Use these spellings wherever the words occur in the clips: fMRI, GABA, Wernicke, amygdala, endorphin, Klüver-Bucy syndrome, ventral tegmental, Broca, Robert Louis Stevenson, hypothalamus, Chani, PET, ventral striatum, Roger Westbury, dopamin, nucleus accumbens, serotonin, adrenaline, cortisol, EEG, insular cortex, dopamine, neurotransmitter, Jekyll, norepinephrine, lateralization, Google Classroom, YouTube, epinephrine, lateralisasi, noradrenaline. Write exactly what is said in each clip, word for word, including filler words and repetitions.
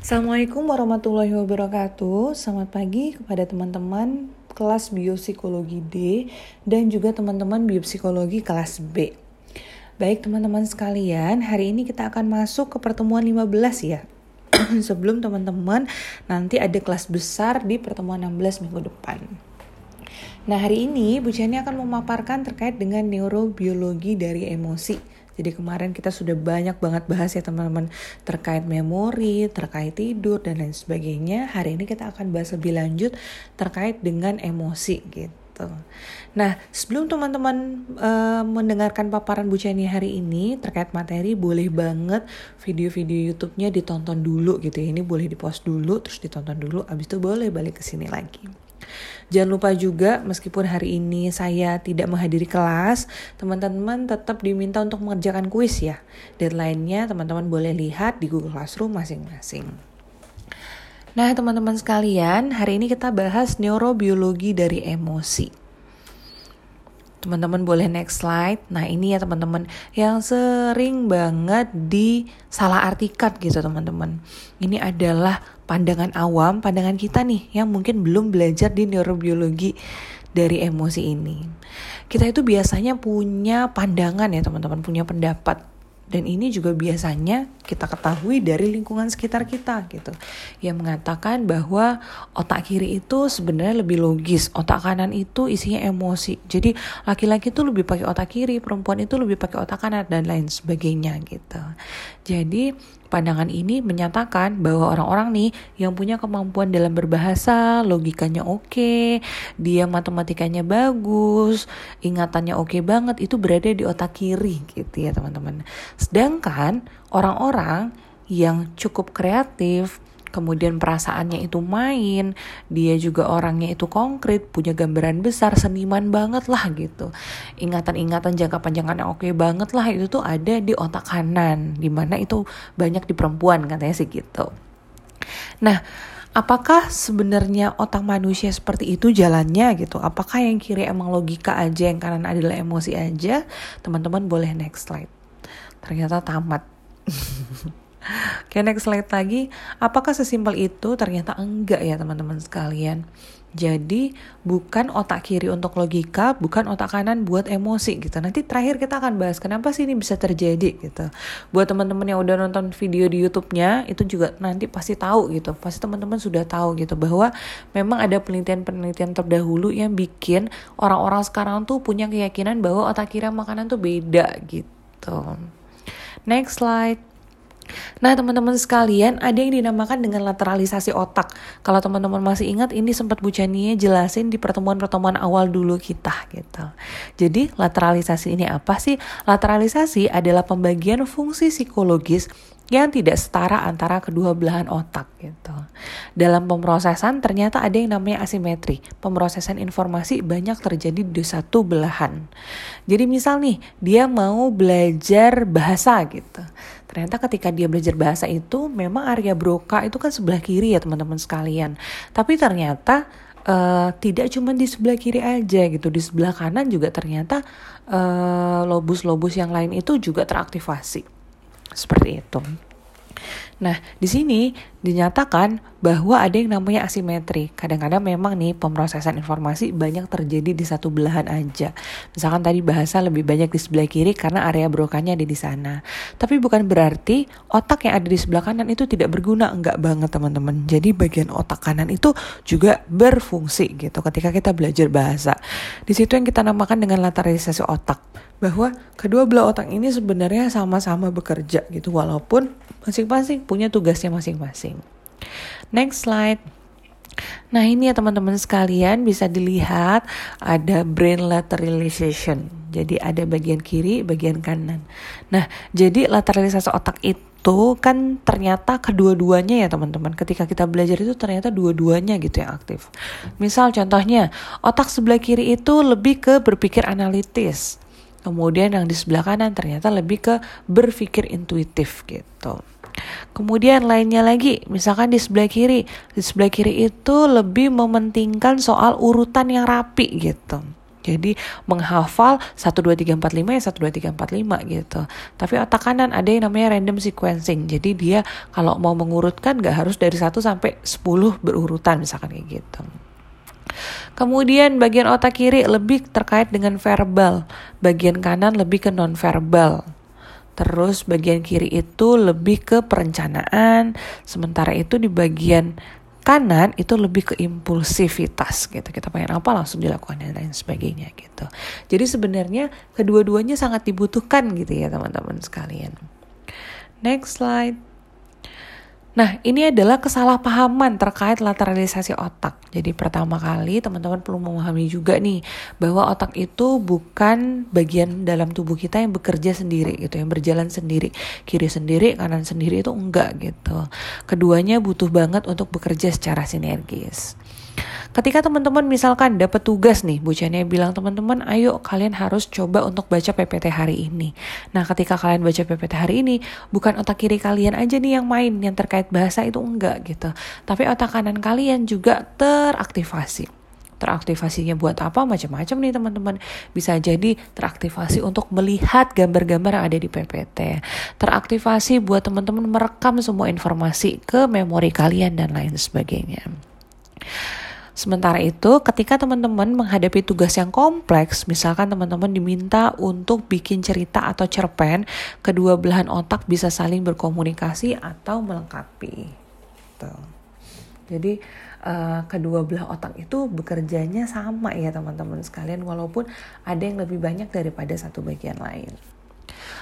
Assalamualaikum warahmatullahi wabarakatuh. Selamat pagi kepada teman-teman kelas biopsikologi D dan juga teman-teman biopsikologi kelas B. Baik teman-teman sekalian, hari ini kita akan masuk ke pertemuan lima belas ya. Sebelum teman-teman nanti ada kelas besar di pertemuan enam belas minggu depan. Nah, hari ini Bu Chani akan memaparkan terkait dengan neurobiologi dari emosi. Jadi kemarin kita sudah banyak banget bahas ya teman-teman terkait memori, terkait tidur dan lain sebagainya. Hari ini kita akan bahas lebih lanjut terkait dengan emosi gitu. Nah, sebelum teman-teman uh, mendengarkan paparan Bu Chani hari ini terkait materi, boleh banget video-video YouTube-nya ditonton dulu gitu ya. Ini boleh di-pause dulu terus ditonton dulu, abis itu boleh balik ke sini lagi. Jangan lupa juga meskipun hari ini saya tidak menghadiri kelas, teman-teman tetap diminta untuk mengerjakan kuis ya. Deadline-nya teman-teman boleh lihat di Google Classroom masing-masing. Nah teman-teman sekalian, hari ini kita bahas neurobiologi dari emosi. Teman-teman boleh next slide. Nah ini ya teman-teman yang sering banget disalah artikan gitu teman-teman. Ini adalah pandangan awam, pandangan kita nih yang mungkin belum belajar di neurobiologi dari emosi ini. Kita itu biasanya punya pandangan ya teman-teman, punya pendapat. Dan ini juga biasanya kita ketahui dari lingkungan sekitar kita gitu. Yang mengatakan bahwa otak kiri itu sebenarnya lebih logis, otak kanan itu isinya emosi. Jadi laki-laki itu lebih pakai otak kiri, perempuan itu lebih pakai otak kanan dan lain sebagainya gitu. Jadi pandangan ini menyatakan bahwa orang-orang nih yang punya kemampuan dalam berbahasa, logikanya oke, dia matematikanya bagus, ingatannya oke banget, itu berada di otak kiri gitu ya teman-teman. Sedangkan orang-orang yang cukup kreatif, kemudian perasaannya itu main, dia juga orangnya itu konkret, punya gambaran besar, seniman banget lah gitu. Ingatan-ingatan jangka panjangannya oke banget lah, itu tuh ada di otak kanan, dimana itu banyak di perempuan katanya sih gitu. Nah, apakah sebenarnya otak manusia seperti itu jalannya gitu? Apakah yang kiri emang logika aja, yang kanan adalah emosi aja? Teman-teman boleh next slide. Ternyata tamat. Oke, next slide lagi. Apakah sesimpel itu? Ternyata enggak ya teman-teman sekalian. Jadi bukan otak kiri untuk logika, bukan otak kanan buat emosi gitu. Nanti terakhir kita akan bahas kenapa sih ini bisa terjadi gitu. Buat teman-teman yang udah nonton video di YouTube-nya itu juga nanti pasti tahu gitu. Pasti teman-teman sudah tahu gitu bahwa memang ada penelitian-penelitian terdahulu yang bikin orang-orang sekarang tuh punya keyakinan bahwa otak kiri sama kanan tuh beda gitu. Next slide. Nah teman-teman sekalian, ada yang dinamakan dengan lateralisasi otak. Kalau teman-teman masih ingat, ini sempat Bu Chania jelasin di pertemuan-pertemuan awal dulu kita gitu. Jadi lateralisasi ini apa sih? Lateralisasi adalah pembagian fungsi psikologis yang tidak setara antara kedua belahan otak gitu. Dalam pemrosesan ternyata ada yang namanya asimetri. Pemrosesan informasi banyak terjadi di satu belahan. Jadi misal nih, dia mau belajar bahasa gitu. Ternyata ketika dia belajar bahasa itu memang area Broca itu kan sebelah kiri ya teman-teman sekalian. Tapi ternyata uh, tidak cuma di sebelah kiri aja gitu. Di sebelah kanan juga ternyata uh, lobus-lobus yang lain itu juga teraktivasi. Seperti itu. Nah, di sini dinyatakan bahwa ada yang namanya asimetri. Kadang-kadang memang nih pemrosesan informasi banyak terjadi di satu belahan aja. Misalkan tadi bahasa lebih banyak di sebelah kiri karena area Brocanya ada di sana. Tapi bukan berarti otak yang ada di sebelah kanan itu tidak berguna, enggak banget teman-teman. Jadi bagian otak kanan itu juga berfungsi gitu ketika kita belajar bahasa. Di situ yang kita namakan dengan lateralisasi otak. Bahwa kedua belah otak ini sebenarnya sama-sama bekerja gitu walaupun masing-masing punya tugasnya masing-masing. Next slide. Nah ini ya teman-teman sekalian bisa dilihat ada brain lateralization. Jadi ada bagian kiri, bagian kanan. Nah jadi lateralisasi otak itu itu kan ternyata kedua-duanya ya teman-teman. Ketika kita belajar itu ternyata dua-duanya gitu yang aktif. Misal contohnya otak sebelah kiri itu lebih ke berpikir analitis. Kemudian yang di sebelah kanan ternyata lebih ke berpikir intuitif gitu. Kemudian lainnya lagi, misalkan di sebelah kiri, di sebelah kiri itu lebih mementingkan soal urutan yang rapi gitu. Jadi menghafal satu dua tiga empat lima ya satu dua tiga empat lima gitu. Tapi otak kanan ada yang namanya random sequencing. Jadi dia kalau mau mengurutkan gak harus dari satu sampai sepuluh berurutan misalkan kayak gitu. Kemudian bagian otak kiri lebih terkait dengan verbal, bagian kanan lebih ke nonverbal. Terus bagian kiri itu lebih ke perencanaan, sementara itu di bagian kanan itu lebih ke impulsivitas gitu. Kita pengen apa langsung dilakukan dan lain sebagainya gitu. Jadi sebenarnya kedua-duanya sangat dibutuhkan gitu ya teman-teman sekalian. Next slide. Nah, ini adalah kesalahpahaman terkait lateralisasi otak. Jadi pertama kali teman-teman perlu memahami juga nih bahwa otak itu bukan bagian dalam tubuh kita yang bekerja sendiri gitu, yang berjalan sendiri, kiri sendiri, kanan sendiri itu enggak gitu. Keduanya butuh banget untuk bekerja secara sinergis. Ketika teman-teman misalkan dapat tugas nih, Bu Chania bilang teman-teman ayo kalian harus coba untuk baca P P T hari ini. Nah ketika kalian baca P P T hari ini, bukan otak kiri kalian aja nih yang main, yang terkait bahasa itu enggak gitu. Tapi otak kanan kalian juga teraktivasi. Teraktivasinya buat apa? Macam-macam nih teman-teman. Bisa jadi teraktivasi untuk melihat gambar-gambar yang ada di P P T. Teraktivasi buat teman-teman merekam semua informasi ke memori kalian dan lain sebagainya. Sementara itu, ketika teman-teman menghadapi tugas yang kompleks, misalkan teman-teman diminta untuk bikin cerita atau cerpen, kedua belahan otak bisa saling berkomunikasi atau melengkapi. Tuh. Jadi uh, kedua belah otak itu bekerjanya sama ya teman-teman sekalian, walaupun ada yang lebih banyak daripada satu bagian lain.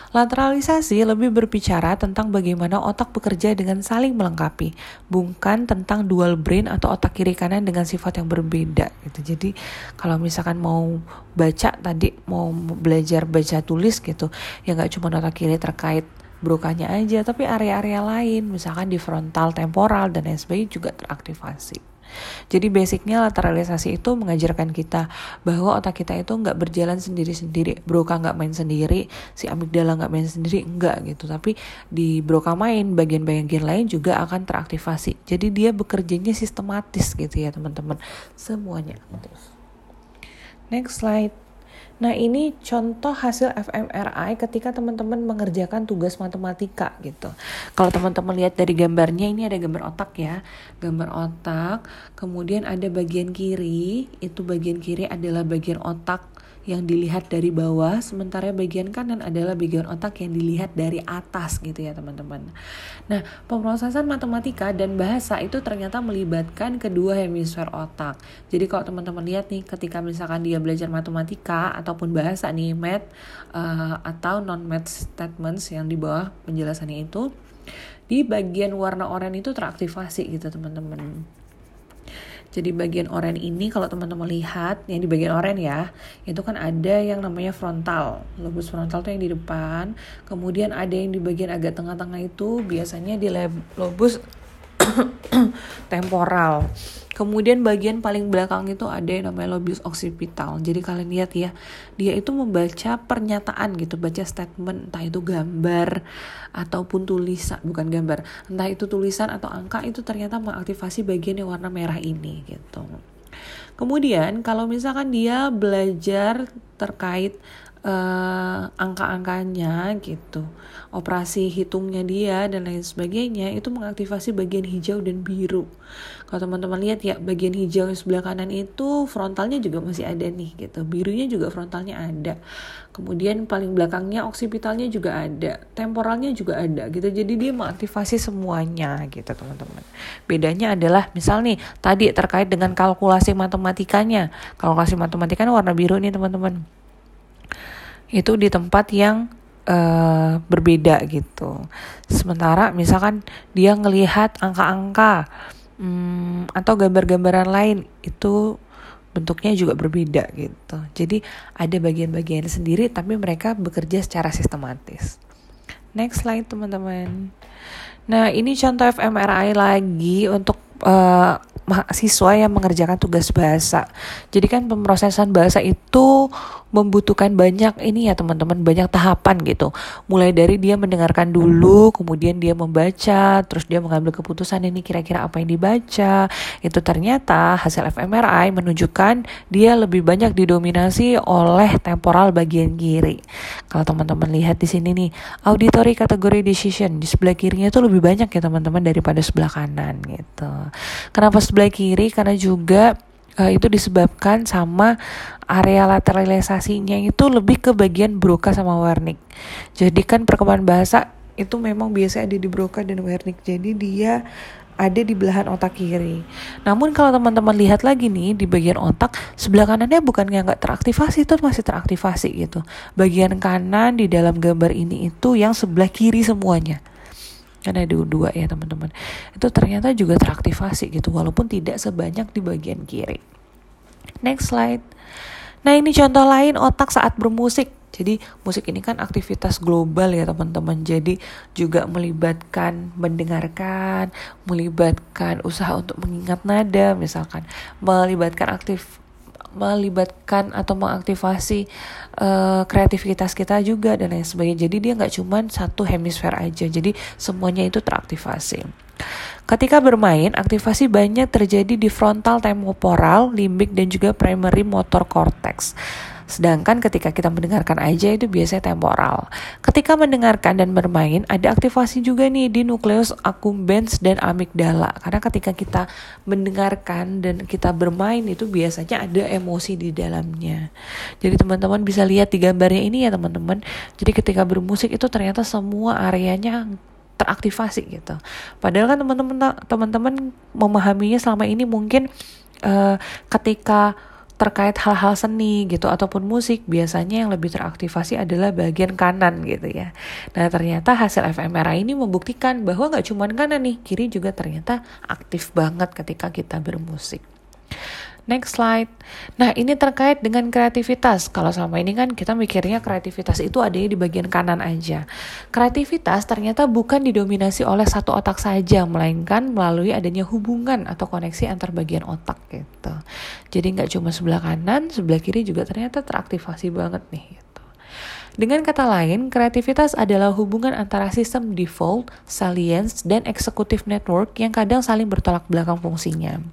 Lateralisasi lebih berbicara tentang bagaimana otak bekerja dengan saling melengkapi, bukan tentang dual brain atau otak kiri kanan dengan sifat yang berbeda gitu. Jadi kalau misalkan mau baca tadi, mau belajar baca tulis gitu, ya nggak cuma otak kiri terkait Brokanya aja, tapi area-area lain misalkan di frontal temporal dan lain sebagainya juga teraktivasi. Jadi basicnya lateralisasi itu mengajarkan kita bahwa otak kita itu gak berjalan sendiri-sendiri. Broca gak main sendiri, si amigdala gak main sendiri, enggak gitu. Tapi di Broca main, bagian-bagian lain juga akan teraktivasi. Jadi dia bekerjanya sistematis gitu ya teman-teman. Semuanya aktif. Next slide. Nah ini contoh hasil fMRI ketika teman-teman mengerjakan tugas matematika gitu. Kalau teman-teman lihat dari gambarnya, ini ada gambar otak ya. Gambar otak, kemudian ada bagian kiri, itu bagian kiri adalah bagian otak yang dilihat dari bawah, sementara bagian kanan adalah bagian otak yang dilihat dari atas gitu ya teman-teman. Nah, pemrosesan matematika dan bahasa itu ternyata melibatkan kedua hemisfer otak. Jadi kalau teman-teman lihat nih, ketika misalkan dia belajar matematika ataupun bahasa nih, math uh, atau non-math statements yang di bawah penjelasannya itu, di bagian warna oranye itu teraktivasi gitu teman-teman. Jadi bagian oranye ini kalau teman-teman lihat, yang di bagian oranye ya, itu kan ada yang namanya frontal. Lobus frontal itu yang di depan, kemudian ada yang di bagian agak tengah-tengah itu biasanya di lobus temporal. Kemudian bagian paling belakang itu ada yang namanya lobus occipital. Jadi kalian lihat ya, dia itu membaca pernyataan gitu, baca statement, entah itu gambar ataupun tulisan, bukan gambar, entah itu tulisan atau angka, itu ternyata mengaktifasi bagian yang warna merah ini gitu. Kemudian kalau misalkan dia belajar terkait Uh, angka-angkanya gitu, operasi hitungnya dia dan lain sebagainya, itu mengaktifasi bagian hijau dan biru. Kalau teman-teman lihat ya, bagian hijau yang sebelah kanan itu frontalnya juga masih ada nih gitu, birunya juga frontalnya ada, kemudian paling belakangnya oksipitalnya juga ada, temporalnya juga ada gitu. Jadi dia mengaktifasi semuanya gitu teman-teman. Bedanya adalah misal nih tadi terkait dengan kalkulasi matematikanya, kalkulasi matematikanya warna biru nih teman-teman, itu di tempat yang uh, berbeda gitu. Sementara misalkan dia ngelihat angka-angka hmm, atau gambar-gambaran lain, itu bentuknya juga berbeda gitu. Jadi ada bagian-bagian sendiri tapi mereka bekerja secara sistematis. Next slide teman-teman. Nah ini contoh fMRI lagi untuk uh, mahasiswa yang mengerjakan tugas bahasa. Jadi kan pemrosesan bahasa itu membutuhkan banyak ini ya teman-teman, banyak tahapan gitu. Mulai dari dia mendengarkan dulu, kemudian dia membaca, terus dia mengambil keputusan ini kira-kira apa yang dibaca. Itu ternyata hasil fMRI menunjukkan dia lebih banyak didominasi oleh temporal bagian kiri. Kalau teman-teman lihat di sini nih, auditory category decision di sebelah kirinya itu lebih banyak ya teman-teman daripada sebelah kanan gitu. Kenapa sebelah kiri? Karena juga Uh, itu disebabkan sama area lateralisasinya itu lebih ke bagian Broca sama Wernicke. Jadi kan perkembangan bahasa itu memang biasanya ada di Broca dan Wernicke. Jadi dia ada di belahan otak kiri. Namun kalau teman-teman lihat lagi nih di bagian otak sebelah kanannya bukannya nggak teraktivasi, itu masih teraktivasi gitu. Bagian kanan di dalam gambar ini itu yang sebelah kiri semuanya. Kan ada dua ya teman-teman, itu ternyata juga teraktivasi gitu walaupun tidak sebanyak di bagian kiri. Next slide. Nah ini contoh lain otak saat bermusik. Jadi musik ini kan aktivitas global ya teman-teman, jadi juga melibatkan mendengarkan, melibatkan usaha untuk mengingat nada misalkan, melibatkan aktif melibatkan atau mengaktifasi uh, kreativitas kita juga dan lain sebagainya. Jadi dia nggak cuma satu hemisfer aja, jadi semuanya itu teraktivasi. Ketika bermain, aktivasi banyak terjadi di frontal temporal, limbik dan juga primary motor cortex. Sedangkan ketika kita mendengarkan aja itu biasanya temporal. Ketika mendengarkan dan bermain ada aktivasi juga nih di nucleus accumbens dan amigdala. Karena ketika kita mendengarkan dan kita bermain itu biasanya ada emosi di dalamnya. Jadi teman-teman bisa lihat di gambarnya ini ya teman-teman. Jadi ketika bermusik itu ternyata semua areanya teraktivasi gitu. Padahal kan teman-teman teman-teman memahaminya selama ini mungkin uh, ketika terkait hal-hal seni gitu ataupun musik biasanya yang lebih teraktivasi adalah bagian kanan gitu ya. Nah ternyata hasil fMRI ini membuktikan bahwa nggak cuma kanan nih, kiri juga ternyata aktif banget ketika kita bermusik. Next slide. Nah ini terkait dengan kreativitas. Kalau selama ini kan kita mikirnya kreativitas itu adanya di bagian kanan aja. Kreativitas ternyata bukan didominasi oleh satu otak saja, melainkan melalui adanya hubungan atau koneksi antar bagian otak gitu. Jadi nggak cuma sebelah kanan, sebelah kiri juga ternyata teraktivasi banget nih gitu. Dengan kata lain, kreativitas adalah hubungan antara sistem default, salience, dan executive network yang kadang saling bertolak belakang fungsinya.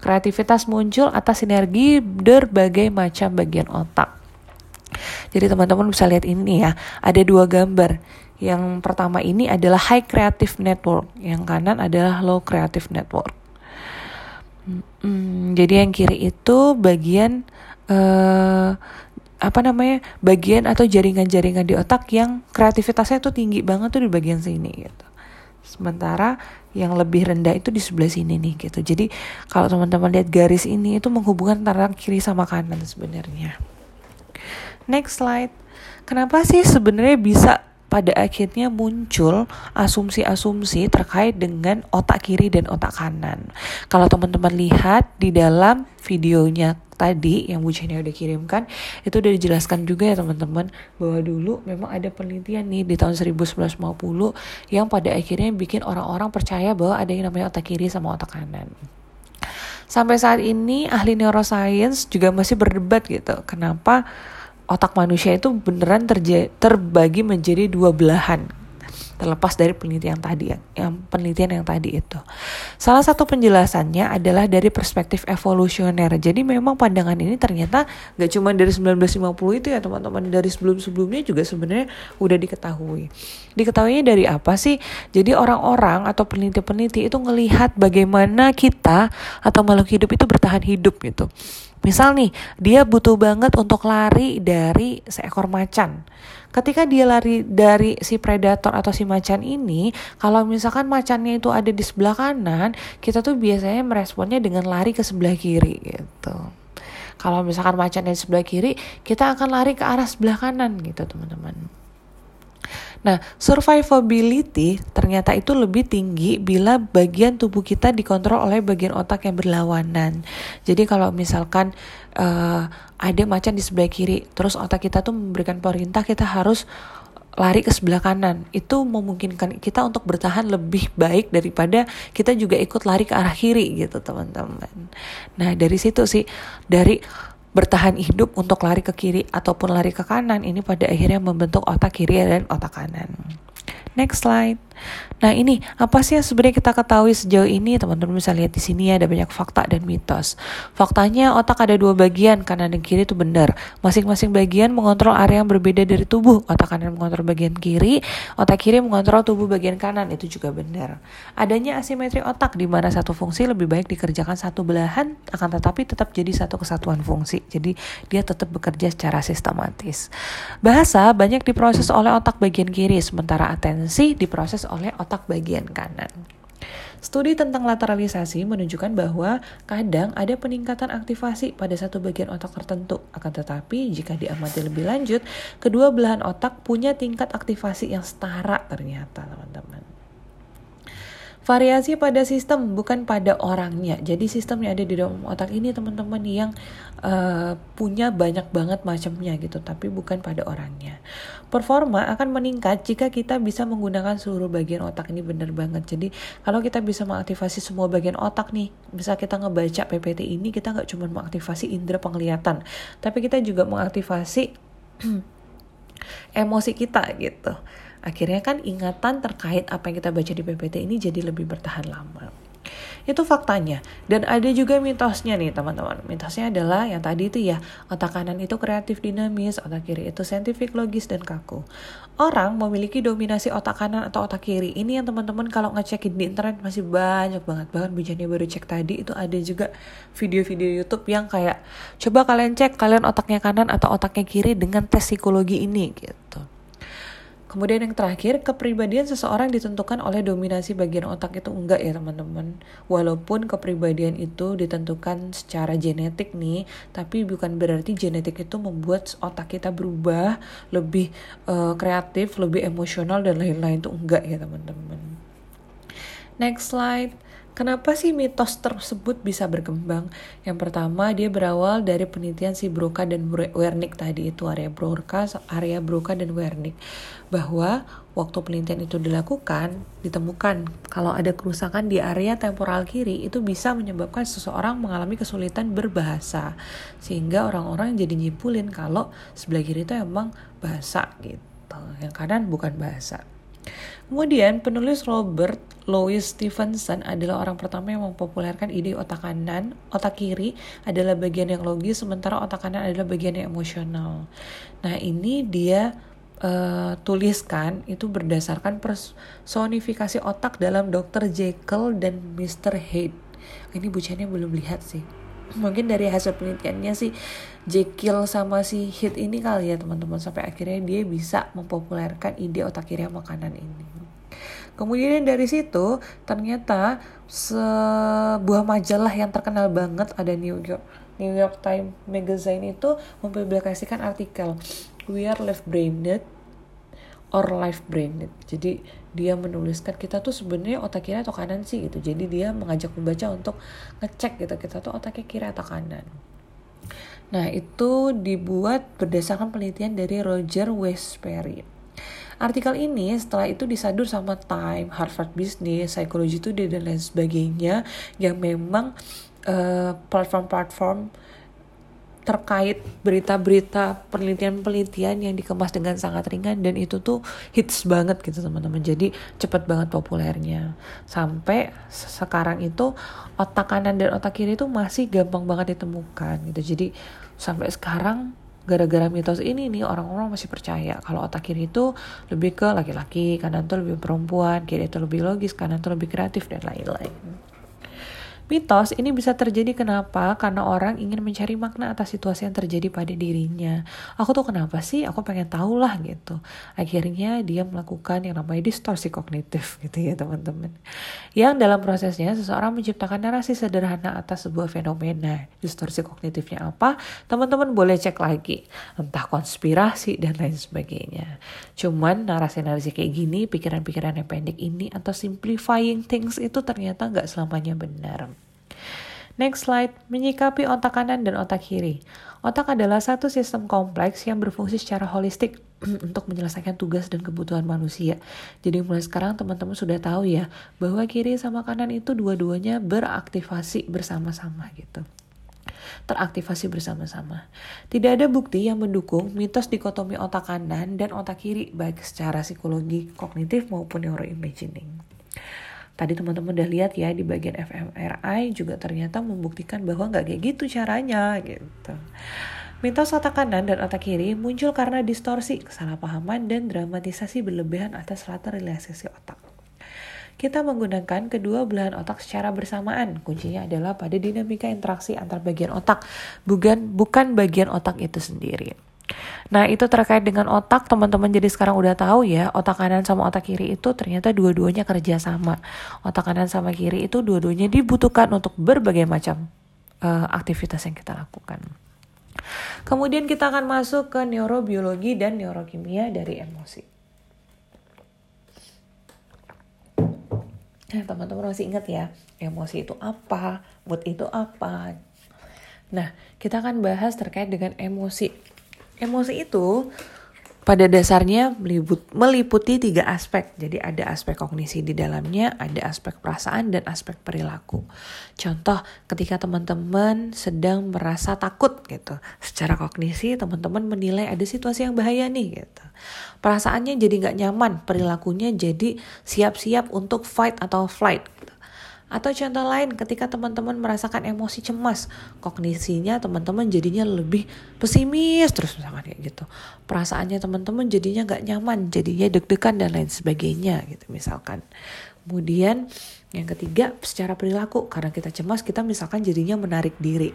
Kreativitas muncul atas sinergi berbagai macam bagian otak. Jadi teman-teman bisa lihat ini ya, ada dua gambar. Yang pertama ini adalah high creative network, yang kanan adalah low creative network. Hmm, jadi yang kiri itu bagian uh, apa namanya bagian atau jaringan-jaringan di otak yang kreativitasnya tuh tinggi banget tuh di bagian sini gitu. Sementara yang lebih rendah itu di sebelah sini nih gitu. Jadi kalau teman-teman lihat garis ini itu menghubungkan antara kiri sama kanan sebenarnya. Next slide. Kenapa sih sebenarnya bisa pada akhirnya muncul asumsi-asumsi terkait dengan otak kiri dan otak kanan? Kalau teman-teman lihat di dalam videonya tadi yang Bu Jenny udah kirimkan, itu udah dijelaskan juga ya teman-teman, bahwa dulu memang ada penelitian nih di tahun seribu sembilan ratus lima puluh yang pada akhirnya bikin orang-orang percaya bahwa ada yang namanya otak kiri sama otak kanan. Sampai saat ini ahli neuroscience juga masih berdebat gitu, kenapa otak manusia itu beneran terje- terbagi menjadi dua belahan, terlepas dari penelitian tadi yang, yang penelitian yang tadi itu. Salah satu penjelasannya adalah dari perspektif evolusioner. Jadi memang pandangan ini ternyata nggak cuma dari seribu sembilan ratus lima puluh itu ya teman-teman, dari sebelum-sebelumnya juga sebenarnya udah diketahui. Diketahuinya dari apa sih? Jadi orang-orang atau peneliti-peneliti itu ngelihat bagaimana kita atau makhluk hidup itu bertahan hidup gitu. Misal nih, dia butuh banget untuk lari dari seekor macan. Ketika dia lari dari si predator atau si macan ini, kalau misalkan macannya itu ada di sebelah kanan, kita tuh biasanya meresponnya dengan lari ke sebelah kiri gitu. Kalau misalkan macannya di sebelah kiri, kita akan lari ke arah sebelah kanan gitu teman-teman. Nah, survivability ternyata itu lebih tinggi bila bagian tubuh kita dikontrol oleh bagian otak yang berlawanan. Jadi kalau misalkan uh, ada macan di sebelah kiri, terus otak kita tuh memberikan perintah kita harus lari ke sebelah kanan, itu memungkinkan kita untuk bertahan lebih baik daripada kita juga ikut lari ke arah kiri gitu teman-teman. Nah dari situ sih, dari bertahan hidup untuk lari ke kiri ataupun lari ke kanan ini pada akhirnya membentuk otak kiri dan otak kanan. Next slide. Nah ini apa sih yang sebenarnya kita ketahui sejauh ini? Teman-teman bisa lihat di sini ada banyak fakta dan mitos. Faktanya otak ada dua bagian, kanan dan kiri itu benar. Masing-masing bagian mengontrol area yang berbeda dari tubuh. Otak kanan mengontrol bagian kiri, otak kiri mengontrol tubuh bagian kanan, itu juga benar. Adanya asimetri otak di mana satu fungsi lebih baik dikerjakan satu belahan, akan tetapi tetap jadi satu kesatuan fungsi. Jadi dia tetap bekerja secara sistematis. Bahasa banyak diproses oleh otak bagian kiri, sementara atensi diproses oleh otak bagian kanan. Studi tentang lateralisasi menunjukkan bahwa kadang ada peningkatan aktivasi pada satu bagian otak tertentu. Akan tetapi, jika diamati lebih lanjut, kedua belahan otak punya tingkat aktivasi yang setara ternyata, teman-teman. Variasi pada sistem bukan pada orangnya. Jadi sistem yang ada di dalam otak ini teman-teman yang uh, punya banyak banget macamnya gitu, tapi bukan pada orangnya. Performa akan meningkat jika kita bisa menggunakan seluruh bagian otak ini, benar banget. Jadi kalau kita bisa mengaktifasi semua bagian otak nih, misal kita ngebaca P P T ini, kita nggak cuma mengaktifasi indera penglihatan, tapi kita juga mengaktifasi emosi kita gitu. Akhirnya kan ingatan terkait apa yang kita baca di P P T ini jadi lebih bertahan lama. Itu faktanya. Dan ada juga mitosnya nih teman-teman. Mitosnya adalah yang tadi itu ya, otak kanan itu kreatif dinamis, otak kiri itu saintifik, logis, dan kaku. Orang memiliki dominasi otak kanan atau otak kiri. Ini yang teman-teman kalau ngecekin di internet masih banyak banget. Bahkan Bujanya baru cek tadi itu ada juga video-video YouTube yang kayak, coba kalian cek kalian otaknya kanan atau otaknya kiri dengan tes psikologi ini gitu. Kemudian yang terakhir, kepribadian seseorang ditentukan oleh dominasi bagian otak itu enggak ya teman-teman. Walaupun kepribadian itu ditentukan secara genetik nih, tapi bukan berarti genetik itu membuat otak kita berubah, lebih uh, kreatif, lebih emosional, dan lain-lain, itu enggak ya teman-teman. Next slide. Kenapa sih mitos tersebut bisa berkembang? Yang pertama, dia berawal dari penelitian si Broca dan Wernicke tadi itu, area Broca, area Broca dan Wernicke, bahwa waktu penelitian itu dilakukan, ditemukan kalau ada kerusakan di area temporal kiri itu bisa menyebabkan seseorang mengalami kesulitan berbahasa, sehingga orang-orang jadi nyimpulin kalau sebelah kiri itu emang bahasa gitu, yang kanan bukan bahasa. Kemudian penulis Robert Louis Stevenson adalah orang pertama yang mempopulerkan ide otak kanan, otak kiri adalah bagian yang logis sementara otak kanan adalah bagian yang emosional. Nah ini dia uh, tuliskan itu berdasarkan personifikasi otak dalam dokter Jekyll dan mister Hyde. Ini bujannya belum lihat sih. Mungkin dari hasil penelitiannya si Jekyll sama si Hyde ini kali ya teman-teman, sampai akhirnya dia bisa mempopulerkan ide otak kiri sama kanan ini. Kemudian dari situ ternyata sebuah majalah yang terkenal banget ada New York New York Times Magazine itu mempublikasikan artikel We are left-brained or left-brained. Jadi dia menuliskan kita tuh sebenarnya otak kiri atau kanan sih gitu. Jadi dia mengajak pembaca untuk ngecek gitu, kita tuh otaknya kiri atau kanan. Nah itu dibuat berdasarkan penelitian dari Roger Westbury. Artikel ini setelah itu disadur sama Time, Harvard Business, Psychology Today, dan lain sebagainya, yang memang uh, platform-platform terkait berita-berita penelitian-penelitian yang dikemas dengan sangat ringan, dan itu tuh hits banget gitu teman-teman. Jadi cepet banget populernya. Sampai sekarang itu otak kanan dan otak kiri itu masih gampang banget ditemukan gitu. Jadi sampai sekarang gara-gara mitos ini nih orang-orang masih percaya kalau otak kiri itu lebih ke laki-laki, kanan tuh lebih perempuan, kiri itu lebih logis, kanan tuh lebih kreatif, dan lain-lain. Mitos ini bisa terjadi kenapa? Karena orang ingin mencari makna atas situasi yang terjadi pada dirinya. Aku tuh kenapa sih? Aku pengen tahu lah gitu. Akhirnya dia melakukan yang namanya distorsi kognitif gitu ya teman-teman. Yang dalam prosesnya seseorang menciptakan narasi sederhana atas sebuah fenomena. Distorsi kognitifnya apa? Teman-teman boleh cek lagi. Entah konspirasi dan lain sebagainya. Cuman narasi-narasi kayak gini, pikiran-pikiran yang pendek ini atau simplifying things itu ternyata gak selamanya benar. Next slide, menyikapi otak kanan dan otak kiri. Otak adalah satu sistem kompleks yang berfungsi secara holistik untuk menyelesaikan tugas dan kebutuhan manusia. Jadi mulai sekarang teman-teman sudah tahu ya, bahwa kiri sama kanan itu dua-duanya beraktivasi bersama-sama gitu. teraktivasi bersama-sama. Tidak ada bukti yang mendukung mitos dikotomi otak kanan dan otak kiri baik secara psikologi, kognitif maupun neuroimaging. Tadi teman-teman udah lihat ya di bagian fMRI juga ternyata membuktikan bahwa nggak kayak gitu caranya gitu. Mitos otak kanan dan otak kiri muncul karena distorsi, kesalahpahaman, dan dramatisasi berlebihan atas lateralisasi otak. Kita menggunakan kedua belahan otak secara bersamaan. Kuncinya adalah pada dinamika interaksi antar bagian otak, bukan, bukan bagian otak itu sendiri. Nah, itu terkait dengan otak, teman-teman jadi sekarang udah tahu ya, otak kanan sama otak kiri itu ternyata dua-duanya kerja sama. Otak kanan sama kiri itu dua-duanya dibutuhkan untuk berbagai macam uh, aktivitas yang kita lakukan. Kemudian kita akan masuk ke neurobiologi dan neurokimia dari emosi. Nah, teman-teman masih ingat ya, emosi itu apa, mood itu apa. Nah, kita akan bahas terkait dengan emosi. Emosi itu pada dasarnya meliputi tiga aspek. Jadi ada aspek kognisi di dalamnya, ada aspek perasaan, dan aspek perilaku. Contoh, ketika teman-teman sedang merasa takut gitu, secara kognisi teman-teman menilai ada situasi yang bahaya nih gitu. Perasaannya jadi gak nyaman, perilakunya jadi siap-siap untuk fight atau flight gitu. Atau contoh lain, ketika teman-teman merasakan emosi cemas, kognisinya teman-teman jadinya lebih pesimis terus misalkan kayak gitu. Perasaannya teman-teman jadinya gak nyaman, jadinya deg-degan dan lain sebagainya gitu misalkan. Kemudian yang ketiga, secara perilaku, karena kita cemas kita misalkan jadinya menarik diri.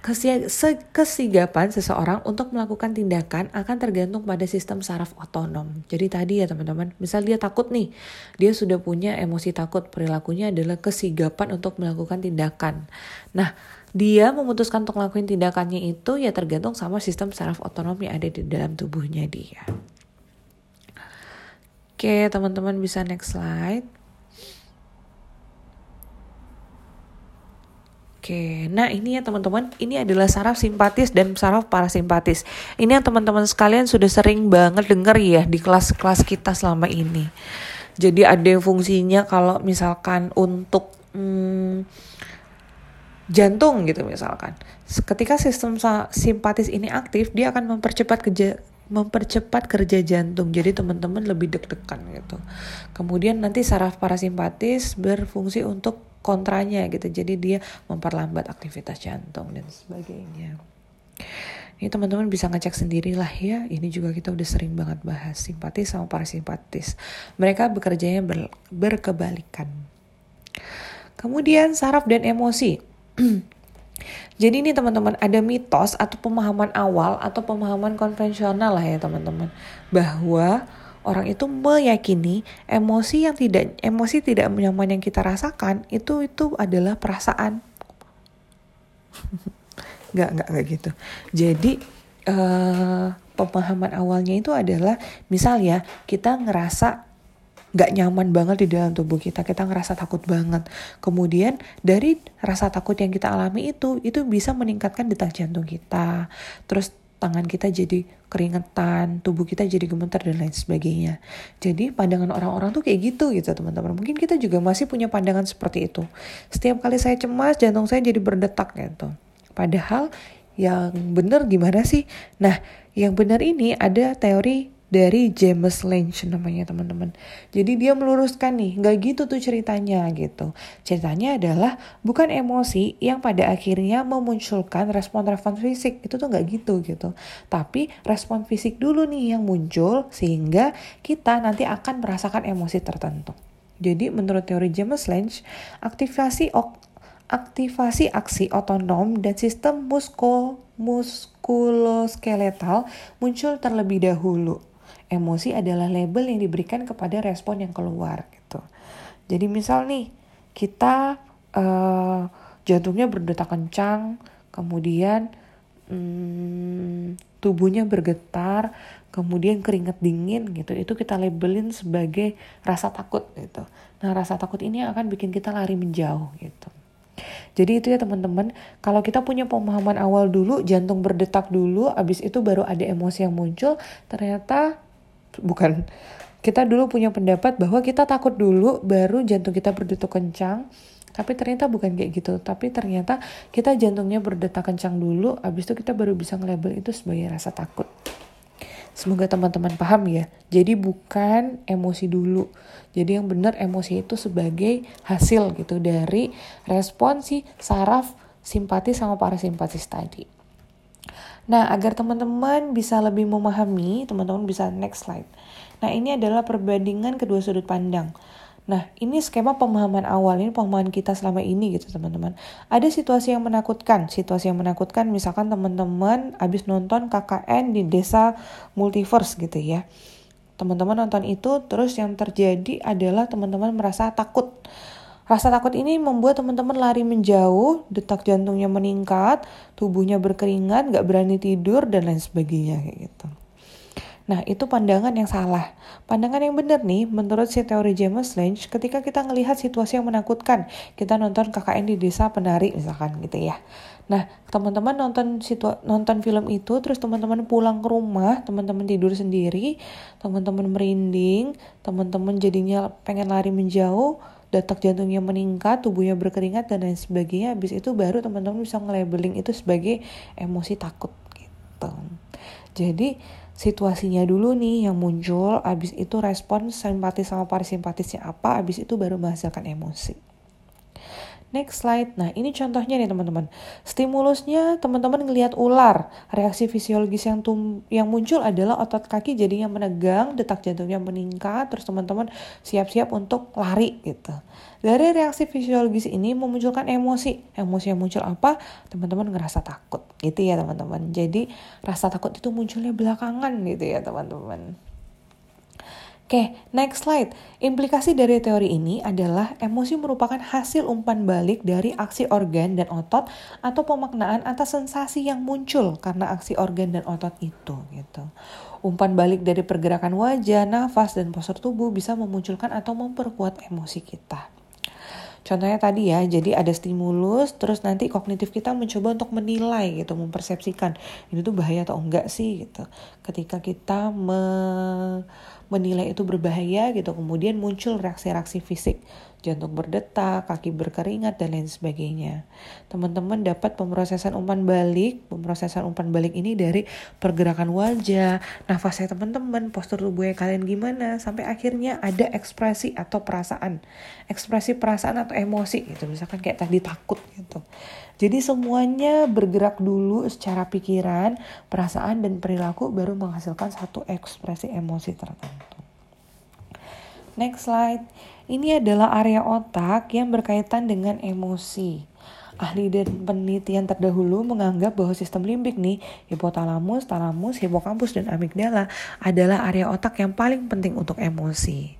Kesigapan seseorang untuk melakukan tindakan akan tergantung pada sistem saraf otonom. Jadi tadi ya teman-teman, misal dia takut nih, dia sudah punya emosi takut, perilakunya adalah kesigapan untuk melakukan tindakan. Nah, dia memutuskan untuk melakukan tindakannya itu ya tergantung sama sistem saraf otonom yang ada di dalam tubuhnya dia. Oke, teman-teman bisa next slide. Oke, nah ini ya teman-teman, ini adalah saraf simpatis dan saraf parasimpatis. Ini yang teman-teman sekalian sudah sering banget dengar ya di kelas-kelas kita selama ini. Jadi ada yang fungsinya kalau misalkan untuk hmm, jantung gitu misalkan. Ketika sistem simpatis ini aktif, dia akan mempercepat kejadian. mempercepat kerja jantung, jadi teman-teman lebih deg-degan gitu. Kemudian nanti saraf parasimpatis berfungsi untuk kontranya gitu, jadi dia memperlambat aktivitas jantung dan sebagainya. Ini teman-teman bisa ngecek sendirilah ya, ini juga kita udah sering banget bahas, simpatis sama parasimpatis. Mereka bekerjanya ber- berkebalikan. Kemudian saraf dan emosi. Jadi ini teman-teman ada mitos atau pemahaman awal atau pemahaman konvensional lah ya teman-teman, bahwa orang itu meyakini emosi yang tidak emosi tidak nyaman yang kita rasakan itu itu adalah perasaan. Nggak nggak nggak gitu. Jadi uh, pemahaman awalnya itu adalah misal ya kita ngerasa gak nyaman banget di dalam tubuh kita, kita ngerasa takut banget. Kemudian dari rasa takut yang kita alami itu, itu bisa meningkatkan detak jantung kita. Terus tangan kita jadi keringetan, tubuh kita jadi gemetar dan lain sebagainya. Jadi pandangan orang-orang tuh kayak gitu gitu teman-teman. Mungkin kita juga masih punya pandangan seperti itu. Setiap kali saya cemas, jantung saya jadi berdetak gitu. Padahal yang benar gimana sih? Nah, yang benar ini ada teori dari James Lynch namanya teman-teman. Jadi dia meluruskan nih, gak gitu tuh ceritanya gitu. Ceritanya adalah bukan emosi yang pada akhirnya memunculkan respon-respon fisik. Itu tuh gak gitu gitu. Tapi respon fisik dulu nih yang muncul sehingga kita nanti akan merasakan emosi tertentu. Jadi menurut teori James Lynch, aktivasi ok Aktivasi aksi otonom dan sistem muskul, muskuloskeletal muncul terlebih dahulu. Emosi adalah label yang diberikan kepada respon yang keluar gitu. Jadi misal nih kita uh, jantungnya berdetak kencang, kemudian hmm, tubuhnya bergetar, kemudian keringat dingin gitu. Itu kita labelin sebagai rasa takut gitu. Nah, rasa takut ini akan bikin kita lari menjauh gitu. Jadi itu ya teman-teman, kalau kita punya pemahaman awal dulu, jantung berdetak dulu, abis itu baru ada emosi yang muncul, ternyata bukan Kita dulu punya pendapat bahwa kita takut dulu baru jantung kita berdetak kencang, tapi ternyata bukan kayak gitu. Tapi ternyata kita jantungnya berdetak kencang dulu, habis itu kita baru bisa nge-label itu sebagai rasa takut. Semoga teman-teman paham ya. Jadi bukan emosi dulu. Jadi yang benar emosi itu sebagai hasil gitu dari responsi saraf simpatis sama parasimpatis tadi. Nah, agar teman-teman bisa lebih memahami, teman-teman bisa next slide. Nah, ini adalah perbandingan kedua sudut pandang. Nah, ini skema pemahaman awal, ini pemahaman kita selama ini gitu teman-teman. Ada situasi yang menakutkan, situasi yang menakutkan misalkan teman-teman habis nonton K K N di desa multiverse gitu ya. Teman-teman nonton itu, terus yang terjadi adalah teman-teman merasa takut. Rasa takut ini membuat teman-teman lari menjauh, detak jantungnya meningkat, tubuhnya berkeringat, gak berani tidur, dan lain sebagainya kayak gitu. Nah, itu pandangan yang salah. Pandangan yang benar nih, menurut si teori James Lynch, ketika kita ngelihat situasi yang menakutkan, kita nonton K K N di desa penari misalkan gitu ya. Nah, teman-teman nonton situ- nonton film itu, terus teman-teman pulang ke rumah, teman-teman tidur sendiri, teman-teman merinding, teman-teman jadinya pengen lari menjauh, detak jantungnya meningkat, tubuhnya berkeringat, dan lain sebagainya. Habis itu baru teman-teman bisa nge-labeling itu sebagai emosi takut gitu. Jadi situasinya dulu nih yang muncul, abis itu respon simpatis sama parasimpatisnya apa, abis itu baru menghasilkan emosi. Next slide. Nah, ini contohnya nih teman-teman. Stimulusnya teman-teman ngelihat ular. Reaksi fisiologis yang tum- yang muncul adalah otot kaki jadinya menegang, detak jantungnya meningkat, terus teman-teman siap-siap untuk lari gitu. Dari reaksi fisiologis ini memunculkan emosi. Emosi yang muncul apa? Teman-teman ngerasa takut gitu ya teman-teman. Jadi rasa takut itu munculnya belakangan gitu ya teman-teman. Oke, next slide. Implikasi dari teori ini adalah emosi merupakan hasil umpan balik dari aksi organ dan otot atau pemaknaan atas sensasi yang muncul karena aksi organ dan otot itu gitu. Umpan balik dari pergerakan wajah, nafas, dan postur tubuh bisa memunculkan atau memperkuat emosi kita. Contohnya tadi ya, jadi ada stimulus, terus nanti kognitif kita mencoba untuk menilai gitu, mempersepsikan ini tuh bahaya atau enggak sih gitu. Ketika kita me- menilai itu berbahaya gitu, kemudian muncul reaksi-reaksi fisik, jantung berdetak, kaki berkeringat, dan lain sebagainya. Teman-teman dapat pemrosesan umpan balik, pemrosesan umpan balik ini dari pergerakan wajah, nafasnya teman-teman, postur tubuhnya kalian gimana, sampai akhirnya ada ekspresi atau perasaan, ekspresi perasaan atau emosi gitu, misalkan kayak tadi takut gitu. Jadi semuanya bergerak dulu secara pikiran, perasaan, dan perilaku baru menghasilkan satu ekspresi emosi tertentu. Next slide. Ini adalah area otak yang berkaitan dengan emosi. Ahli dan penelitian terdahulu menganggap bahwa sistem limbik nih, hipotalamus, thalamus, hippocampus, dan amigdala adalah area otak yang paling penting untuk emosi.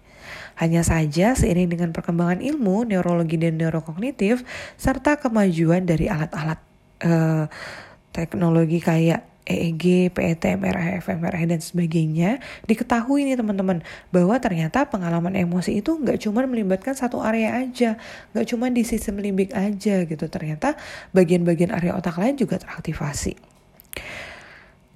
Hanya saja seiring dengan perkembangan ilmu, neurologi dan neurokognitif, serta kemajuan dari alat-alat eh, teknologi kayak E E G, P E T, M R I, fMRI, dan sebagainya, diketahui nih teman-teman bahwa ternyata pengalaman emosi itu nggak cuma melibatkan satu area aja, nggak cuma di sistem limbik aja gitu, ternyata bagian-bagian area otak lain juga teraktivasi.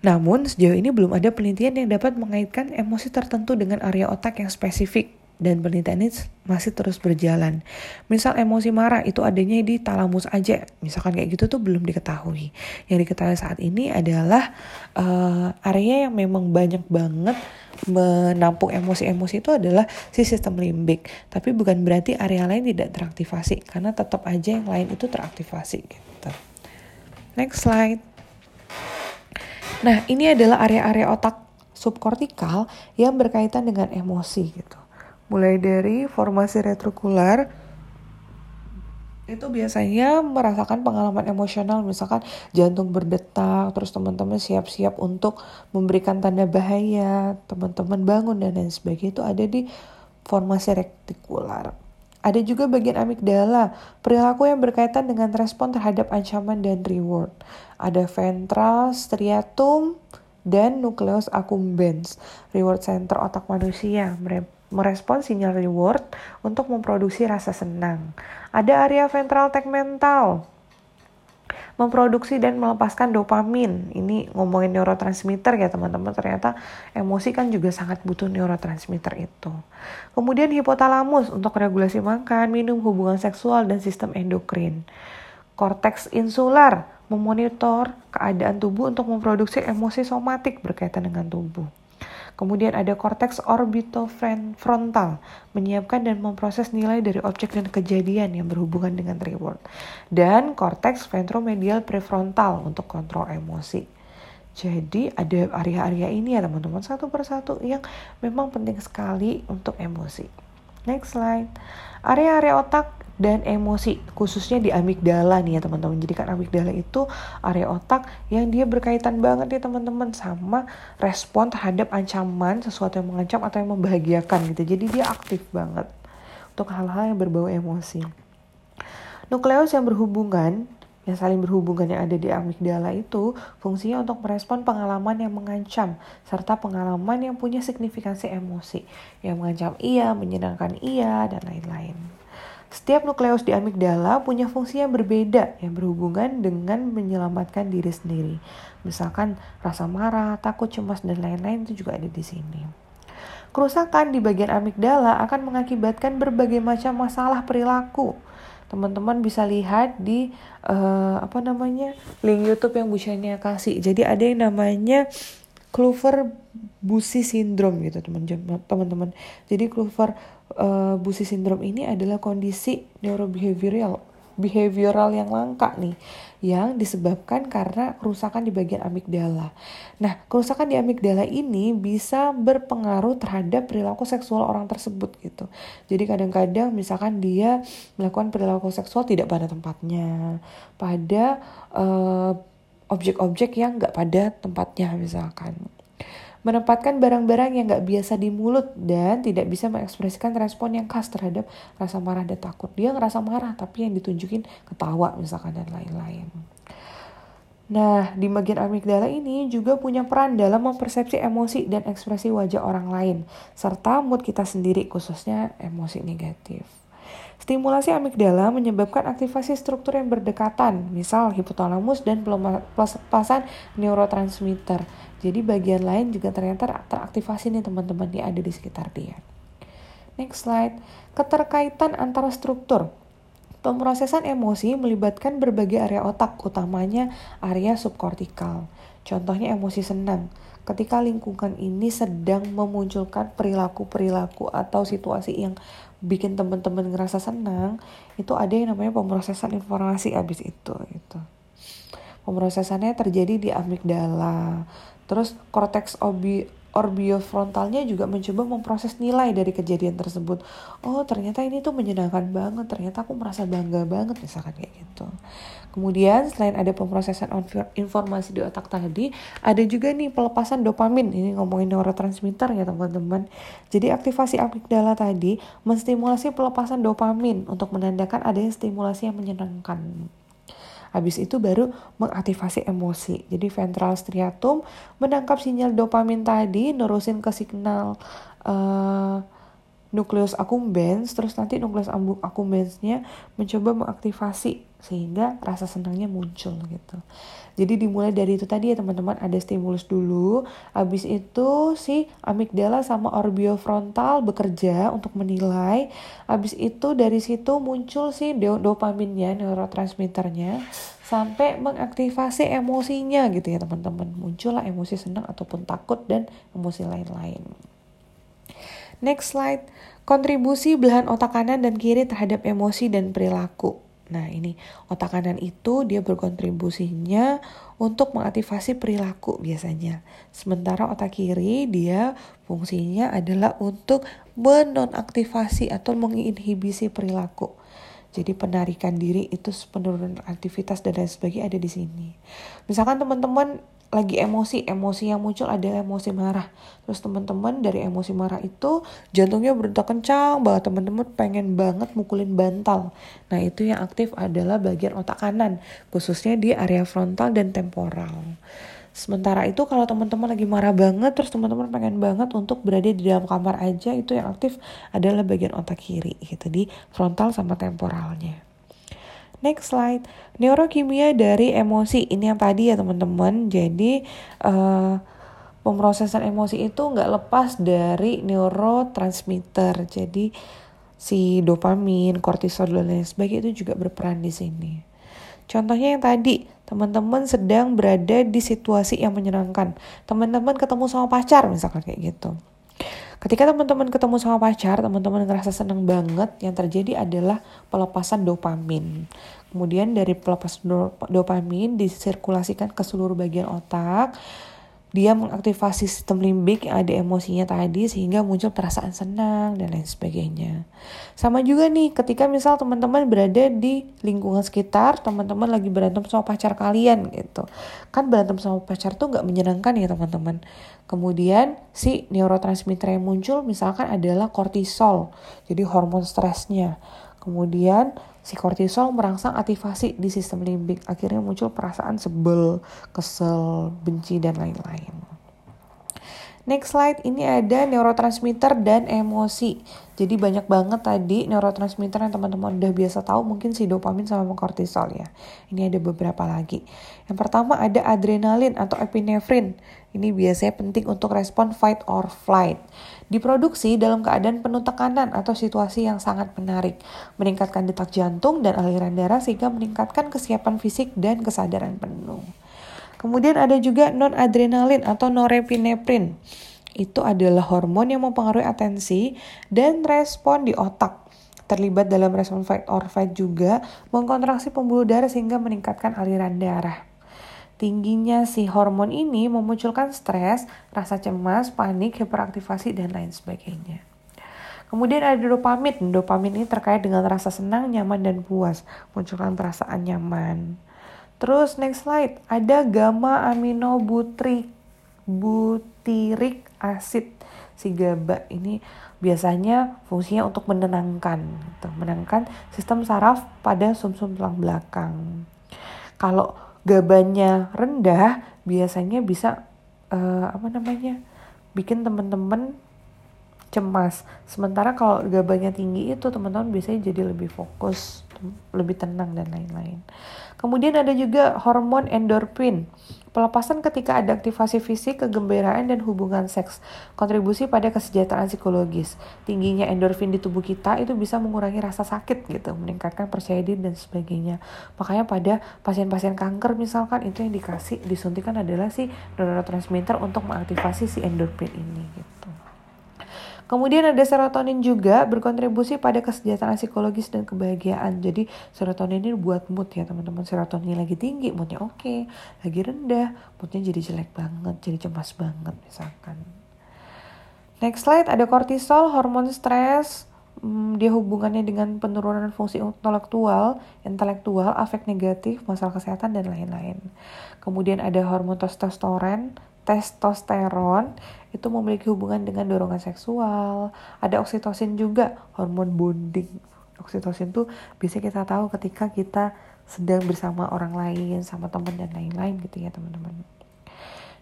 Namun sejauh ini belum ada penelitian yang dapat mengaitkan emosi tertentu dengan area otak yang spesifik, dan penelitian ini masih terus berjalan. Misal emosi marah itu adanya di talamus aja, misalkan kayak gitu tuh belum diketahui. Yang diketahui saat ini adalah uh, area yang memang banyak banget menampung emosi-emosi itu adalah si sistem limbik. Tapi bukan berarti area lain tidak teraktivasi, karena tetap aja yang lain itu teraktivasi gitu. Next slide. Nah, ini adalah area-area otak subkortikal yang berkaitan dengan emosi gitu. Mulai dari formasi retrikular, itu biasanya merasakan pengalaman emosional, misalkan jantung berdetak, terus teman-teman siap-siap untuk memberikan tanda bahaya, teman-teman bangun, dan lain sebagainya, itu ada di formasi retrikular. Ada juga bagian amigdala, perilaku yang berkaitan dengan respon terhadap ancaman dan reward. Ada ventral striatum dan nucleus accumbens, reward center otak manusia, merespon sinyal reward untuk memproduksi rasa senang. Ada area ventral tegmental, memproduksi dan melepaskan dopamin. Ini ngomongin neurotransmitter ya teman-teman, ternyata emosi kan juga sangat butuh neurotransmitter itu. Kemudian hipotalamus untuk regulasi makan, minum, hubungan seksual, dan sistem endokrin. Korteks insular memonitor keadaan tubuh untuk memproduksi emosi somatik berkaitan dengan tubuh. Kemudian ada korteks orbitofrontal, menyiapkan dan memproses nilai dari objek dan kejadian yang berhubungan dengan reward. Dan korteks ventromedial prefrontal untuk kontrol emosi. Jadi ada area-area ini ya teman-teman, satu persatu yang memang penting sekali untuk emosi. Next slide. Area-area otak dan emosi, khususnya di amigdala nih ya teman-teman. Jadi kan amigdala itu area otak yang dia berkaitan banget nih teman-teman sama respon terhadap ancaman, sesuatu yang mengancam atau yang membahagiakan gitu. Jadi dia aktif banget untuk hal-hal yang berbau emosi. Nukleus yang berhubungan, yang saling berhubungan yang ada di amigdala itu fungsinya untuk merespon pengalaman yang mengancam serta pengalaman yang punya signifikansi emosi, yang mengancam ia, menyenangkan ia, dan lain-lain. Setiap nukleus di amigdala punya fungsi yang berbeda yang berhubungan dengan menyelamatkan diri sendiri. Misalkan rasa marah, takut, cemas, dan lain-lain itu juga ada di sini. Kerusakan di bagian amigdala akan mengakibatkan berbagai macam masalah perilaku. Teman-teman bisa lihat di uh, apa namanya link YouTube yang Bu Shania kasih. Jadi ada yang namanya Klüver-Bucy syndrome gitu teman-teman. Jadi Klüver-Bucy syndrome ini adalah kondisi neurobehavioral behavioral yang langka nih, yang disebabkan karena kerusakan di bagian amigdala. Nah, kerusakan di amigdala ini bisa berpengaruh terhadap perilaku seksual orang tersebut gitu. Jadi kadang-kadang misalkan dia melakukan perilaku seksual tidak pada tempatnya, pada uh, objek-objek yang nggak pada tempatnya misalkan. Menempatkan barang-barang yang gak biasa di mulut dan tidak bisa mengekspresikan respon yang khas terhadap rasa marah dan takut. Dia ngerasa marah tapi yang ditunjukin ketawa misalkan dan lain-lain. Nah, di bagian amigdala ini juga punya peran dalam mempersepsi emosi dan ekspresi wajah orang lain, serta mood kita sendiri khususnya emosi negatif. Stimulasi amigdala menyebabkan aktivasi struktur yang berdekatan, misal hipotalamus dan pelepasan neurotransmitter. Jadi bagian lain juga ternyata teraktivasi nih teman-teman, yang ada di sekitar dia. Next slide. Keterkaitan antara struktur. Pemrosesan emosi melibatkan berbagai area otak, utamanya area subkortikal. Contohnya emosi senang. Ketika lingkungan ini sedang memunculkan perilaku-perilaku atau situasi yang bikin teman-teman ngerasa senang, itu ada yang namanya pemrosesan informasi abis itu. Gitu. Pemrosesannya terjadi di amigdala. Terus korteks obi orbitofrontalnya juga mencoba memproses nilai dari kejadian tersebut. Oh, ternyata ini tuh menyenangkan banget, ternyata aku merasa bangga banget misalkan kayak gitu. Kemudian selain ada pemrosesan informasi di otak tadi, ada juga nih pelepasan dopamin. Ini ngomongin neurotransmitter ya teman-teman. Jadi aktivasi amigdala tadi menstimulasi pelepasan dopamin untuk menandakan adanya stimulasi yang menyenangkan. Habis itu baru mengaktifasi emosi. Jadi ventral striatum menangkap sinyal dopamin tadi, nerusin ke signal uh, nucleus accumbens, terus nanti nucleus accumbensnya mencoba mengaktifasi sehingga rasa senangnya muncul gitu. Jadi dimulai dari itu tadi ya teman-teman, ada stimulus dulu, habis itu si amigdala sama orbitofrontal bekerja untuk menilai, habis itu dari situ muncul si dopaminnya, neurotransmitternya, sampai mengaktifasi emosinya gitu ya teman-teman. Muncullah emosi senang ataupun takut dan emosi lain-lain. Next slide. Kontribusi belahan otak kanan dan kiri terhadap emosi dan perilaku. Nah, ini otak kanan itu dia berkontribusinya untuk mengaktifasi perilaku biasanya. Sementara otak kiri dia fungsinya adalah untuk menonaktivasi atau menginhibisi perilaku. Jadi penarikan diri itu, penurunan aktivitas dan lain sebagainya ada di sini. Misalkan teman-teman lagi emosi, emosi yang muncul adalah emosi marah. Terus teman-teman dari emosi marah itu jantungnya berdetak kencang banget, teman-teman pengen banget mukulin bantal. Nah, itu yang aktif adalah bagian otak kanan, khususnya di area frontal dan temporal. Sementara itu kalau teman-teman lagi marah banget, terus teman-teman pengen banget untuk berada di dalam kamar aja, itu yang aktif adalah bagian otak kiri gitu, di frontal sama temporalnya. Next slide. Neurokimia dari emosi. Ini yang tadi ya teman-teman. Jadi uh, pemrosesan emosi itu nggak lepas dari neurotransmitter. Jadi si dopamin, kortisol dan lain sebagainya itu juga berperan di sini. Contohnya yang tadi, teman-teman sedang berada di situasi yang menyenangkan. Teman-teman ketemu sama pacar misalkan kayak gitu. Ketika teman-teman ketemu sama pacar, teman-teman ngerasa senang banget, yang terjadi adalah pelepasan dopamin. Kemudian dari pelepasan dopamin disirkulasikan ke seluruh bagian otak. Dia mengaktifasi sistem limbik yang ada emosinya tadi sehingga muncul perasaan senang dan lain sebagainya. Sama juga nih ketika misal teman-teman berada di lingkungan sekitar, teman-teman lagi berantem sama pacar kalian gitu. Kan berantem sama pacar tuh gak menyenangkan ya teman-teman. Kemudian si neurotransmitter yang muncul misalkan adalah kortisol, jadi hormon stresnya. Kemudian si kortisol merangsang aktivasi di sistem limbik. Akhirnya muncul perasaan sebel, kesel, benci, dan lain-lain. Next slide, ini ada neurotransmitter dan emosi. Jadi banyak banget tadi neurotransmitter yang teman-teman udah biasa tahu, mungkin si dopamin sama kortisol ya. Ini ada beberapa lagi. Yang pertama ada adrenalin atau epinefrin. Ini biasanya penting untuk respon fight or flight. Diproduksi dalam keadaan penuh tekanan atau situasi yang sangat menarik. Meningkatkan detak jantung dan aliran darah sehingga meningkatkan kesiapan fisik dan kesadaran penuh. Kemudian ada juga non-adrenalin atau norepinephrine. Itu adalah hormon yang mempengaruhi atensi dan respon di otak. Terlibat dalam respon fight or flight juga, mengkontraksi pembuluh darah sehingga meningkatkan aliran darah. Tingginya si hormon ini memunculkan stres, rasa cemas, panik, hiperaktivasi, dan lain sebagainya. Kemudian ada dopamin. Dopamin ini terkait dengan rasa senang, nyaman, dan puas. Munculkan perasaan nyaman. Terus next slide, ada gamma aminobutyric acid, si GABA ini biasanya fungsinya untuk menenangkan, gitu. Menenangkan sistem saraf pada sumsum tulang belakang. Kalau GABA-nya rendah, biasanya bisa uh, apa namanya, bikin teman-teman cemas. Sementara kalau gabanya tinggi itu teman-teman biasanya jadi lebih fokus, lebih tenang dan lain-lain. Kemudian ada juga hormon endorfin. Pelepasan ketika ada aktivasi fisik, kegembiraan dan hubungan seks. Kontribusi pada kesejahteraan psikologis. Tingginya endorfin di tubuh kita itu bisa mengurangi rasa sakit gitu, meningkatkan percaya diri dan sebagainya. Makanya pada pasien-pasien kanker misalkan itu yang dikasih disuntikan adalah si neurotransmitter untuk mengaktifasi si endorfin ini gitu. Kemudian ada serotonin juga, berkontribusi pada kesejahteraan psikologis dan kebahagiaan. Jadi serotonin ini buat mood ya teman-teman. Serotonin lagi tinggi, moodnya oke. Lagi rendah, moodnya jadi jelek banget, jadi cemas banget misalkan. Next slide, ada kortisol, hormon stres. Hmm, dia hubungannya dengan penurunan fungsi intelektual, intelektual, afek negatif, masalah kesehatan, dan lain-lain. Kemudian ada hormon testosterone. Testosteron itu memiliki hubungan dengan dorongan seksual. Ada oxytocin juga, hormon bonding. Oxytocin tuh biasanya kita tahu ketika kita sedang bersama orang lain, sama teman dan lain-lain gitu ya teman-teman.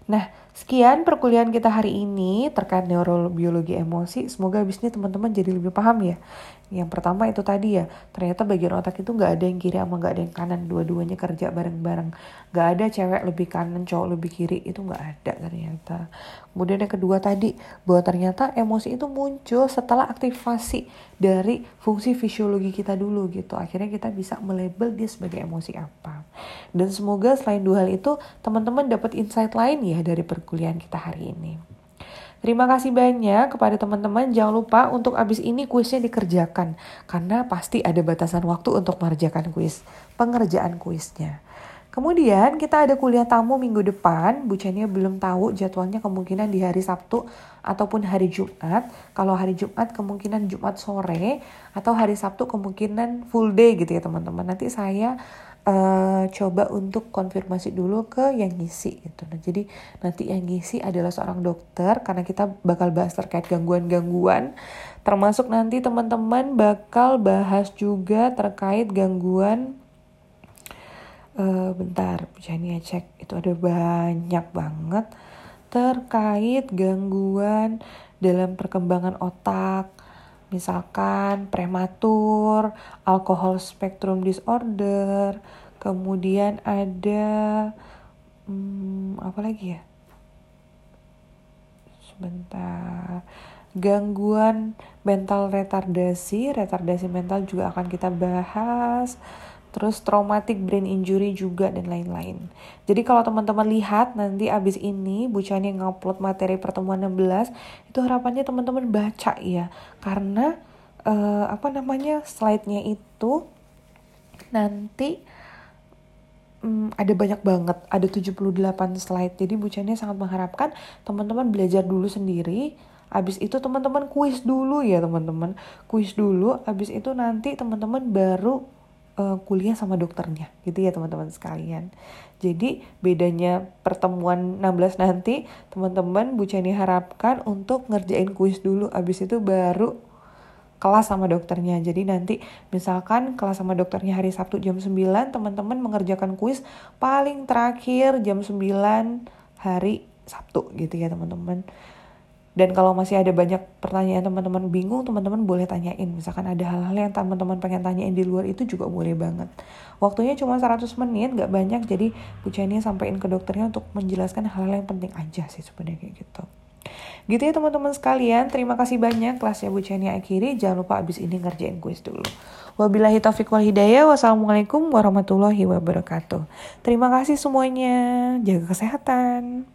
Nah, sekian perkuliahan kita hari ini terkait neurobiologi emosi. Semoga abis ini teman-teman jadi lebih paham ya. Yang pertama itu tadi ya, ternyata bagian otak itu gak ada yang kiri sama gak ada yang kanan. Dua-duanya kerja bareng-bareng. Gak ada cewek lebih kanan, cowok lebih kiri. Itu gak ada ternyata. Kemudian yang kedua tadi, bahwa ternyata emosi itu muncul setelah aktivasi dari fungsi fisiologi kita dulu gitu. Akhirnya kita bisa melabel dia sebagai emosi apa. Dan semoga selain dua hal itu, teman-teman dapat insight lain ya dari perkuliahan kita hari ini. Terima kasih banyak kepada teman-teman. Jangan lupa untuk abis ini kuisnya dikerjakan. Karena pasti ada batasan waktu untuk mengerjakan kuis. Pengerjaan kuisnya. Kemudian kita ada kuliah tamu minggu depan. Bu Chania belum tahu jadwalnya, kemungkinan di hari Sabtu ataupun hari Jumat. Kalau hari Jumat kemungkinan Jumat sore. Atau hari Sabtu kemungkinan full day gitu ya teman-teman. Nanti saya... Uh, coba untuk konfirmasi dulu ke yang ngisi gitu. Nah, jadi nanti yang ngisi adalah seorang dokter karena kita bakal bahas terkait gangguan-gangguan. Termasuk nanti teman-teman bakal bahas juga terkait gangguan. Uh, bentar, Chania cek itu ada banyak banget terkait gangguan dalam perkembangan otak. misalkan prematur, alkohol spektrum disorder, kemudian ada hmm, apa lagi ya? Sebentar. Gangguan mental retardasi, retardasi mental juga akan kita bahas. Terus traumatic brain injury juga dan lain-lain. Jadi kalau teman-teman lihat nanti abis ini Bu Chani ngupload materi pertemuan enam belas, itu harapannya teman-teman baca ya. Karena eh, apa namanya slide-nya itu nanti hmm, ada banyak banget, ada tujuh puluh delapan slide. Jadi Bu Chani sangat mengharapkan teman-teman belajar dulu sendiri. Abis itu teman-teman kuis dulu ya teman-teman. Kuis dulu, abis itu nanti teman-teman baru uh, kuliah sama dokternya. Gitu ya teman-teman sekalian. Jadi bedanya pertemuan enam belas nanti, teman-teman Bu Chani harapkan untuk ngerjain kuis dulu. Abis itu baru kelas sama dokternya. Jadi nanti misalkan kelas sama dokternya hari Sabtu jam sembilan, teman-teman mengerjakan kuis paling terakhir jam sembilan hari Sabtu gitu ya teman-teman. Dan kalau masih ada banyak pertanyaan teman-teman bingung, teman-teman boleh tanyain. Misalkan ada hal-hal yang teman-teman pengen tanyain di luar itu juga boleh banget. Waktunya cuma seratus menit, gak banyak. Jadi Bu Chani sampein ke dokternya untuk menjelaskan hal-hal yang penting aja sih sebenarnya gitu. Gitu ya teman-teman sekalian. Terima kasih banyak. Kelasnya Bu Chani akhiri. Jangan lupa abis ini ngerjain kuis dulu. Wabillahi taufiq wal hidayah. Wassalamualaikum warahmatullahi wabarakatuh. Terima kasih semuanya. Jaga kesehatan.